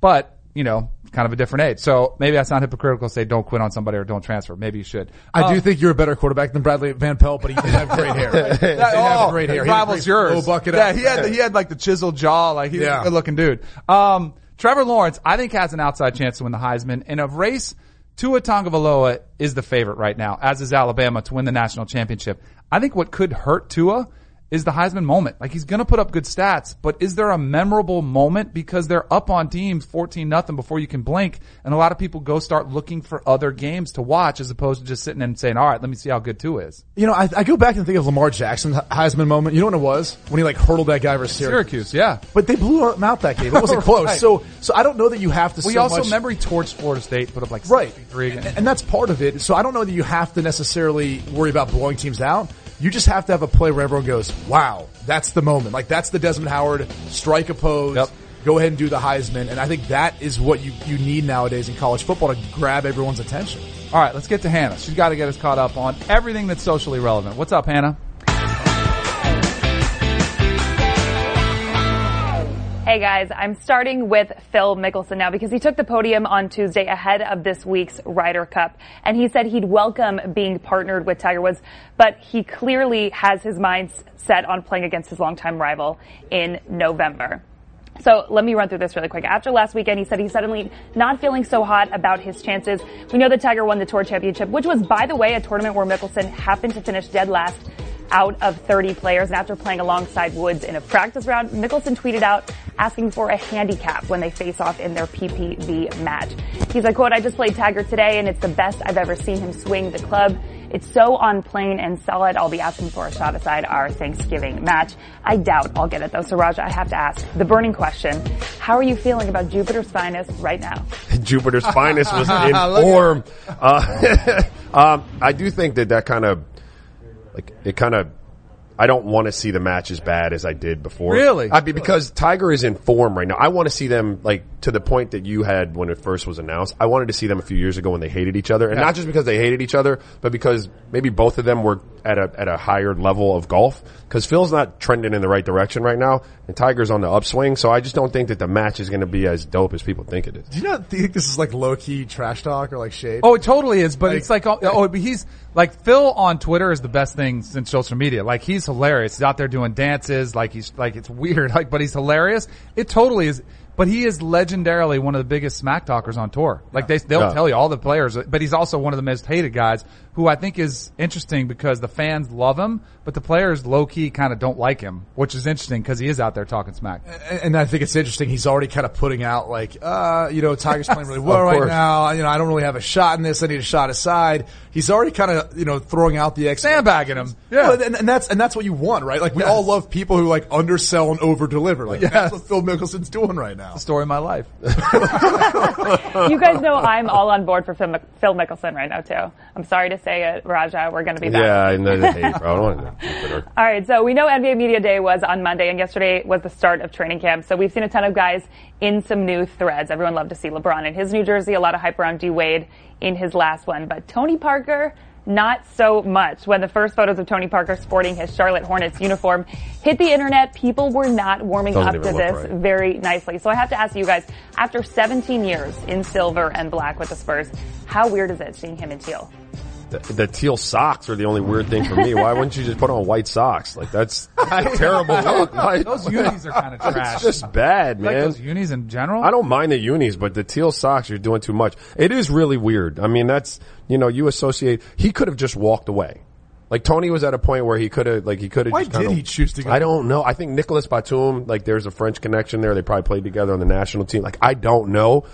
But, you know, kind of a different age. So maybe that's not hypocritical to say don't quit on somebody or don't transfer. Maybe you should. I um, do think you're a better quarterback than Bradley Van Pelt, but he did have great hair. Right? That, he oh, have great hair. He rivals yours. Bucket yeah, he had, he had like the chiseled jaw. Like he's yeah. a good looking dude. Um, Trevor Lawrence, I think has an outside chance to win the Heisman. In a race, Tua Tagovailoa is the favorite right now, as is Alabama to win the national championship. I think what could hurt Tua is the Heisman moment. Like he's going to put up good stats, but is there a memorable moment? Because they're up on teams fourteen nothing before you can blink. And a lot of people go start looking for other games to watch as opposed to just sitting and saying, all right, let me see how good two is. You know, I, I go back and think of Lamar Jackson's Heisman moment. You know when it was? When he like hurtled that guy versus Syracuse. Syracuse, yeah. But they blew him out that game. It wasn't close. Right. So, so I don't know that you have to. We so also much... remember he torched Florida State, put up like right. sixty-three again. And, and that's part of it. So I don't know that you have to necessarily worry about blowing teams out. You just have to have a play where everyone goes, wow, that's the moment. Like, that's the Desmond Howard strike a pose, yep. go ahead and do the Heisman. And I think that is what you, you need nowadays in college football to grab everyone's attention. All right, let's get to Hannah. She's got to get us caught up on everything that's socially relevant. What's up, Hannah? Hey, guys. I'm starting with Phil Mickelson now because he took the podium on Tuesday ahead of this week's Ryder Cup. And he said he'd welcome being partnered with Tiger Woods, but he clearly has his mind set on playing against his longtime rival in November. So let me run through this really quick. After last weekend, he said he's suddenly not feeling so hot about his chances. We know that Tiger won the Tour Championship, which was, by the way, a tournament where Mickelson happened to finish dead last out of thirty players. And after playing alongside Woods in a practice round, Mickelson tweeted out asking for a handicap when they face off in their P P V match. He's like, quote, I just played Tiger today and it's the best I've ever seen him swing the club. It's so on plane and solid. I'll be asking for a shot aside our Thanksgiving match. I doubt I'll get it though. So Raja, I have to ask the burning question. How are you feeling about Jupiter's Finest right now? Jupiter's Finest was in form. Uh, um, I do think that that kind of Like it kind of, I don't want to see the match as bad as I did before. Really? I mean, because Tiger is in form right now. I want to see them like to the point that you had when it first was announced. I wanted to see them a few years ago when they hated each other, and yeah. not just because they hated each other, but because maybe both of them were at a at a higher level of golf. Because Phil's not trending in the right direction right now, and Tiger's on the upswing. So I just don't think that the match is going to be as dope as people think it is. Do you not think this is like low key trash talk or like shade? Oh, it totally is. But like, it's like oh, oh but he's. Like, Phil on Twitter is the best thing since social media. Like, he's hilarious. He's out there doing dances. Like, he's, like, it's weird. Like, but he's hilarious. It totally is. But he is legendarily one of the biggest smack talkers on tour. Like, they, they'll yeah. tell you all the players. But he's also one of the most hated guys, who I think is interesting because the fans love him, but the players low-key kind of don't like him, which is interesting because he is out there talking smack. And, and I think it's interesting. He's already kind of putting out, like, uh, you know, Tiger's playing really well right now. You know, I don't really have a shot in this. I need a shot aside. He's already kind of, you know, throwing out the X. Sandbagging him. Yeah. Well, and, and that's, and that's what you want, right? Like, we yes. all love people who, like, undersell and over-deliver. Like, yes. that's what Phil Mickelson's doing right now. It's the story of my life. You guys know I'm all on board for Phil, Mic- Phil Mickelson right now, too. I'm sorry to say it, Raja. We're going to be back. Yeah, I know the hate, bro. I don't want to know. All right, so we know N B A Media Day was on Monday, and yesterday was the start of training camp. So we've seen a ton of guys in some new threads. Everyone loved to see LeBron in his new jersey. A lot of hype around D. Wade in his last one. But Tony Parker, not so much. When the first photos of Tony Parker sporting his Charlotte Hornets uniform hit the internet, people were not warming Doesn't up to this right. very nicely. So I have to ask you guys, after seventeen years in silver and black with the Spurs, how weird is it seeing him in teal? The, the teal socks are the only weird thing for me. Why wouldn't you just put on white socks? Like, that's a terrible look. Like, those unis are kind of trash. It's just bad, man. Like those unis in general? I don't mind the unis, but the teal socks, you're doing too much. It is really weird. I mean, that's, you know, you associate. He could have just walked away. Like, Tony was at a point where he could have, like, he could have just kind of. Why did he choose to go? I don't know. I think Nicholas Batum, like, there's a French connection there. They probably played together on the national team. Like, I don't know.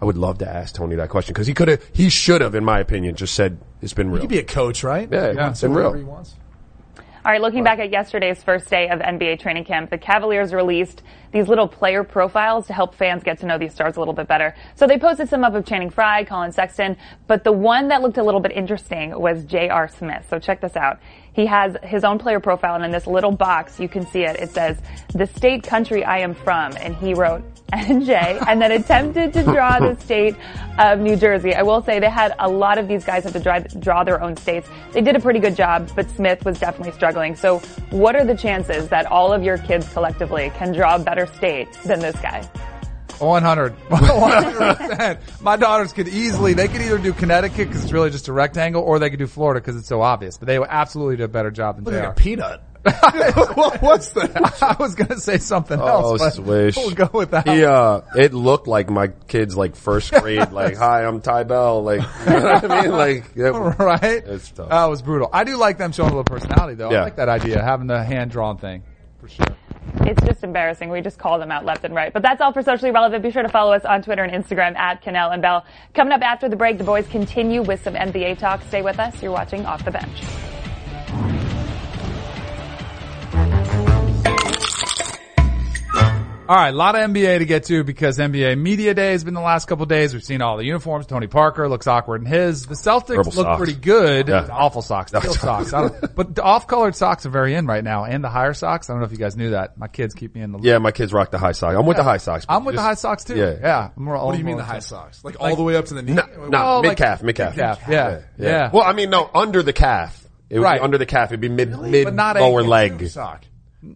I would love to ask Tony that question because he could have, he should have, in my opinion, just said it's been real. He could be a coach, right? Yeah, yeah, it's been real. He wants. All right, looking back at yesterday's first day of N B A training camp, the Cavaliers released these little player profiles to help fans get to know these stars a little bit better. So they posted some up of Channing Frye, Colin Sexton, but the one that looked a little bit interesting was J R Smith. So check this out. He has his own player profile, and in this little box, you can see it. It says, the state country I am from, and he wrote N J, and then attempted to draw the state of New Jersey. I will say they had a lot of these guys have to draw, draw their own states. They did a pretty good job, but Smith was definitely struggling. So what are the chances that all of your kids collectively can draw a better state than this guy? one hundred. one hundred percent. My daughters could easily, they could either do Connecticut because it's really just a rectangle, or they could do Florida because it's so obvious. But they would absolutely do a better job than J R. Look at a peanut. What's that? I was going to say something oh, else, but swish. We'll go with that. He, uh, it looked like my kids, like, first grade, like, hi, I'm Ty Bell. Like, you know what I mean? Like, it, right? It's tough. That uh, was brutal. I do like them showing a little personality, though. Yeah. I like that idea, having the hand-drawn thing. For sure. It's just embarrassing. We just call them out left and right. But that's all for Socially Relevant. Be sure to follow us on Twitter and Instagram at Kanell and Bell. Coming up after the break, the boys continue with some N B A talk. Stay with us. You're watching Off the Bench. All right, a lot of N B A to get to because N B A Media Day has been the last couple of days. We've seen all the uniforms. Tony Parker looks awkward in his. The Celtics Herbal look socks. Pretty good. Yeah. Awful socks. Teal socks. I don't, but the off-colored socks are very in right now, and the higher socks. I don't know if you guys knew that. My kids keep me in the loop. Yeah, my kids rock the high socks. I'm yeah. with the high socks. I'm with just, the high socks, too. Yeah. yeah. I'm more, what do you mean the high socks? Like, like all the way up to the knee? No, no well, mid-calf, like, mid-calf. Mid-calf, yeah. Yeah. yeah. yeah. Well, I mean, no, under the calf. It would right. be under the calf. It would be mid, really? mid, but not lower a, leg. Sock.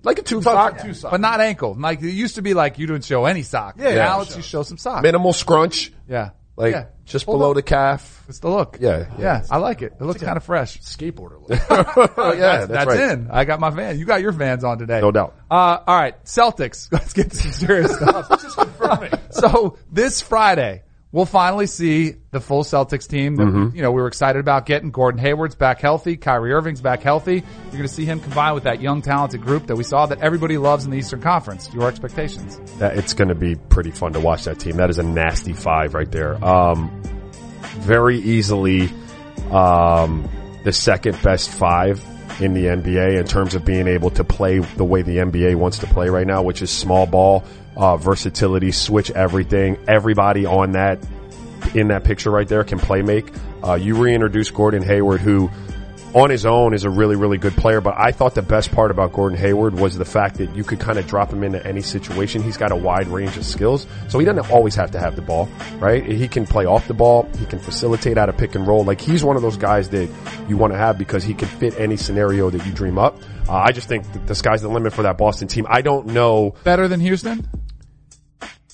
Like a tube sock, yeah. but not ankle. Like it used to be, like you didn't show any sock. Yeah, yeah. Now it's you show some sock. Minimal scrunch. Yeah, like yeah. just Hold below up. the calf. It's the look. Yeah, yeah. yeah. I like it. It looks like kind of fresh. Skateboarder look. oh, yeah, that's, that's, that's right. in. I got my Vans. You got your Vans on today, no doubt. Uh, all right, Celtics. Let's get to some serious stuff. Just confirming. So this Friday, we'll finally see the full Celtics team that mm-hmm. we, you know, we were excited about getting. Gordon Hayward's back healthy. Kyrie Irving's back healthy. You're going to see him combined with that young, talented group that we saw that everybody loves in the Eastern Conference. Your expectations? That it's going to be pretty fun to watch that team. That is a nasty five right there. Um, very easily um, the second best five in the N B A in terms of being able to play the way the N B A wants to play right now, which is small ball, uh, versatility, switch everything. Everybody on that, in that picture right there can play make. Uh, you reintroduce Gordon Hayward, who on his own is a really, really good player, but I thought the best part about Gordon Hayward was the fact that you could kind of drop him into any situation. He's got a wide range of skills, so he doesn't always have to have the ball, right? He can play off the ball. He can facilitate out of pick and roll. Like, he's one of those guys that you want to have because he can fit any scenario that you dream up. Uh, I just think the sky's the limit for that Boston team. I don't know. Better than Houston?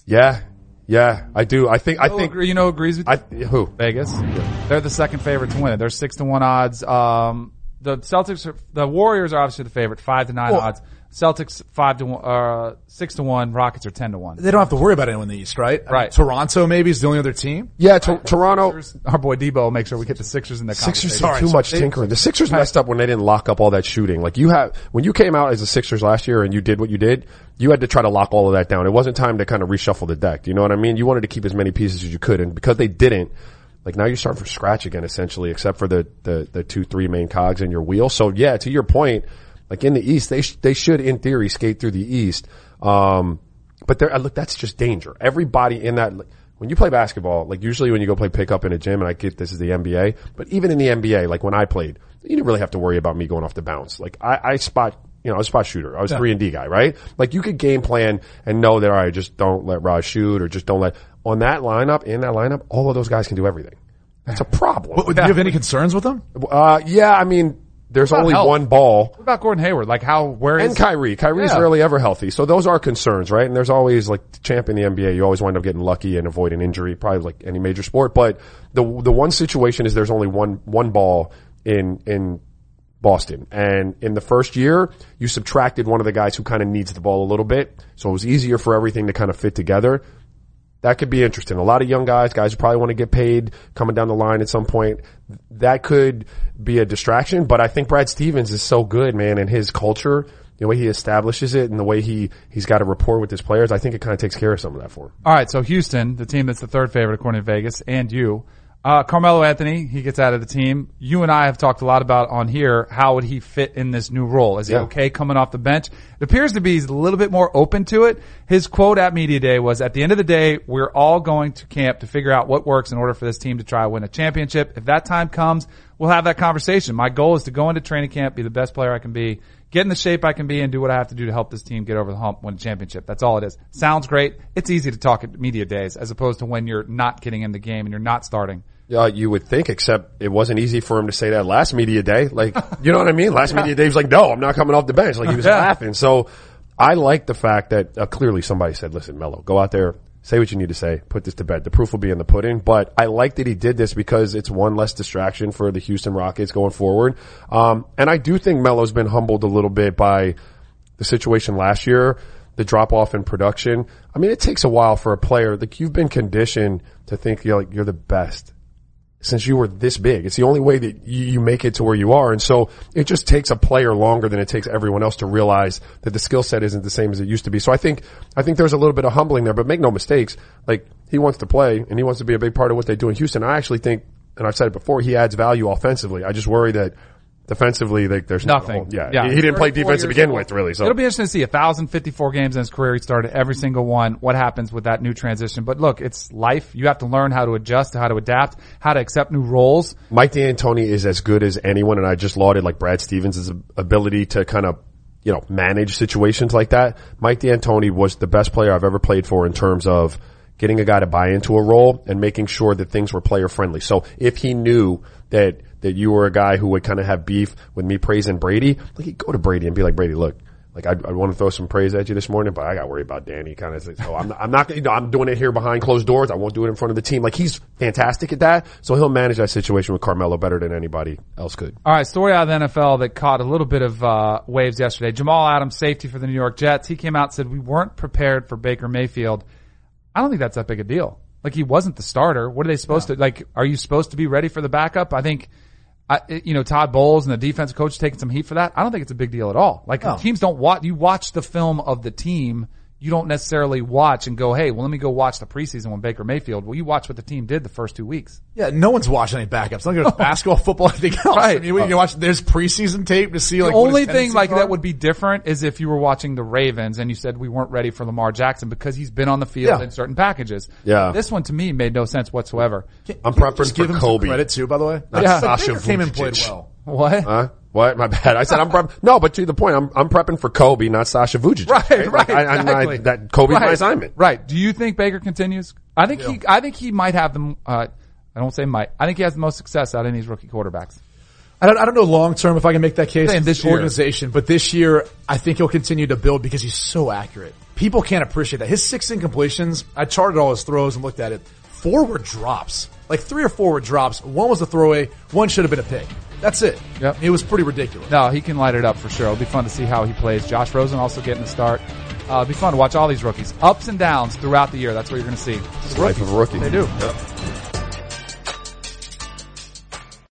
Yeah. Yeah, I do. I think, I you think, agree, you know, agrees with I, who? Vegas. Yeah. They're the second favorite to win it. They're six to one odds. Um, the Celtics, are, the Warriors are obviously the favorite, five to nine well, odds. Celtics five to one, uh, six to one. Rockets are ten to one. They don't have to worry about anyone in the East, right? Right. I mean, Toronto maybe is the only other team. Yeah, to- right. Toronto. Our boy Debo will make sure we get the Sixers in the Sixers. Sorry, too so much they, tinkering. The Sixers right. messed up when they didn't lock up all that shooting. Like you have when you came out as the Sixers last year and you did what you did, you had to try to lock all of that down. It wasn't time to kind of reshuffle the deck. You know what I mean? You wanted to keep as many pieces as you could, and because they didn't. Like now you're starting from scratch again, essentially, except for the the the two three main cogs in your wheel. So yeah, to your point. Like in the East, they sh- they should in theory skate through the East, um, but there look that's just danger. Everybody in that like, when you play basketball, like usually when you go play pickup in a gym, and I get this is the N B A, but even in the N B A, like when I played, you didn't really have to worry about me going off the bounce. Like I, I spot, you know, I was a spot shooter. I was yeah. three and D guy, right? Like you could game plan and know that all right, just don't let Raj shoot or just don't let on that lineup in that lineup. All of those guys can do everything. That's a problem. But, do you have any concerns with them? Uh, yeah, I mean. There's only health? one ball. What about Gordon Hayward? Like how, where is... And Kyrie. Kyrie's yeah. rarely ever healthy. So those are concerns, right? And there's always, like, the champ in the N B A, you always wind up getting lucky and avoid an injury, probably like any major sport. But the the one situation is there's only one one ball in in Boston. And in the first year, you subtracted one of the guys who kind of needs the ball a little bit. So it was easier for everything to kind of fit together. That could be interesting. A lot of young guys, guys who probably want to get paid coming down the line at some point. That could be a distraction, but I think Brad Stevens is so good, man, and his culture, the way he establishes it and the way he, he's got a rapport with his players, I think it kind of takes care of some of that for him. All right, so Houston, the team that's the third favorite according to Vegas, and you. Uh, Carmelo Anthony, he gets out of the team. You and I have talked a lot about on here, how would he fit in this new role? Is he yeah. okay coming off the bench? It appears to be he's a little bit more open to it. His quote at Media Day was, at the end of the day, we're all going to camp to figure out what works in order for this team to try to win a championship. If that time comes, we'll have that conversation. My goal is to go into training camp, be the best player I can be, get in the shape I can be, and do what I have to do to help this team get over the hump, win a championship. That's all it is. Sounds great. It's easy to talk at media days as opposed to when you're not getting in the game and you're not starting. Uh, you would think, except it wasn't easy for him to say that last media day. Like, you know what I mean? Last yeah. media day, he was like, no, I'm not coming off the bench. Like, he was yeah. laughing. So I like the fact that uh, clearly somebody said, listen, Melo, go out there. Say what you need to say. Put this to bed. The proof will be in the pudding. But I like that he did this because it's one less distraction for the Houston Rockets going forward. Um, and I do think Melo's been humbled a little bit by the situation last year, the drop-off in production. I mean, it takes a while for a player. Like, you've been conditioned to think you're, like, you're the best since you were this big. It's the only way that you make it to where you are. And so it just takes a player longer than it takes everyone else to realize that the skill set isn't the same as it used to be. So I think, I think there's a little bit of humbling there, but make no mistakes. Like, he wants to play and he wants to be a big part of what they do in Houston. I actually think, and I've said it before, he adds value offensively. I just worry that defensively, like, there's nothing. Yeah. yeah. He, he didn't play defense to begin old. with, really. So it'll be interesting to see. one thousand fifty-four games in his career. He started every single one. What happens with that new transition? But look, it's life. You have to learn how to adjust, how to adapt, how to accept new roles. Mike D'Antoni is as good as anyone, and I just lauded, like, Brad Stevens' ability to kind of, you know, manage situations like that. Mike D'Antoni was the best player I've ever played for in terms of getting a guy to buy into a role and making sure that things were player friendly. So if he knew that that you were a guy who would kind of have beef with me praising Brady, like, he'd go to Brady and be like, Brady, look, like, I I want to throw some praise at you this morning, but I got to worry about Danny. Kind of says, oh, I'm not, I'm not, you know, I'm doing it here behind closed doors. I won't do it in front of the team. Like, he's fantastic at that. So he'll manage that situation with Carmelo better than anybody else could. All right. Story out of the N F L that caught a little bit of, uh, waves yesterday. Jamal Adams, safety for the New York Jets. He came out and said, we weren't prepared for Baker Mayfield. I don't think that's that big a deal. Like, he wasn't the starter. What are they supposed yeah. to, like, are you supposed to be ready for the backup? I think, I, you know, Todd Bowles and the defensive coach taking some heat for that. I don't think it's a big deal at all. Like, no. teams don't watch, you watch the film of the team. You don't necessarily watch and go, hey, well, let me go watch the preseason when Baker Mayfield. Well, you watch what the team did the first two weeks. Yeah, no one's watching any backups. Don't go to basketball, football, anything else. Right. I mean, we can watch, there's preseason tape to see, like, the only thing, like, are. that would be different is if you were watching the Ravens and you said we weren't ready for Lamar Jackson because he's been on the field yeah. in certain packages. Yeah. This one to me made no sense whatsoever. Can, I'm prepping for give him Kobe. Some credit too, by the way. Not yeah. Like, Baker came and played well. What? Huh? What? My bad. I said I'm prepping. No, but to the point, I'm I'm prepping for Kobe, not Sasha Vujic. Right, right. right like, I, exactly. I, that Kobe's right. my assignment. Right. Do you think Baker continues? I think yeah. he. I think he might have the. Uh, I don't say might. I think he has the most success out of these rookie quarterbacks. I don't. I don't know long term if I can make that case in this organization, year. But this year I think he'll continue to build because he's so accurate. People can't appreciate that. His six incompletions. I charted all his throws and looked at it. Four were drops. Like three or four were drops. One was a throwaway. One should have been a pick. That's it. Yep. It was pretty ridiculous. No, he can light it up for sure. It'll be fun to see how he plays. Josh Rosen also getting the start. Uh, it'll be fun to watch all these rookies. Ups and downs throughout the year. That's what you're going to see. It's the life of a rookie. They do. Yep.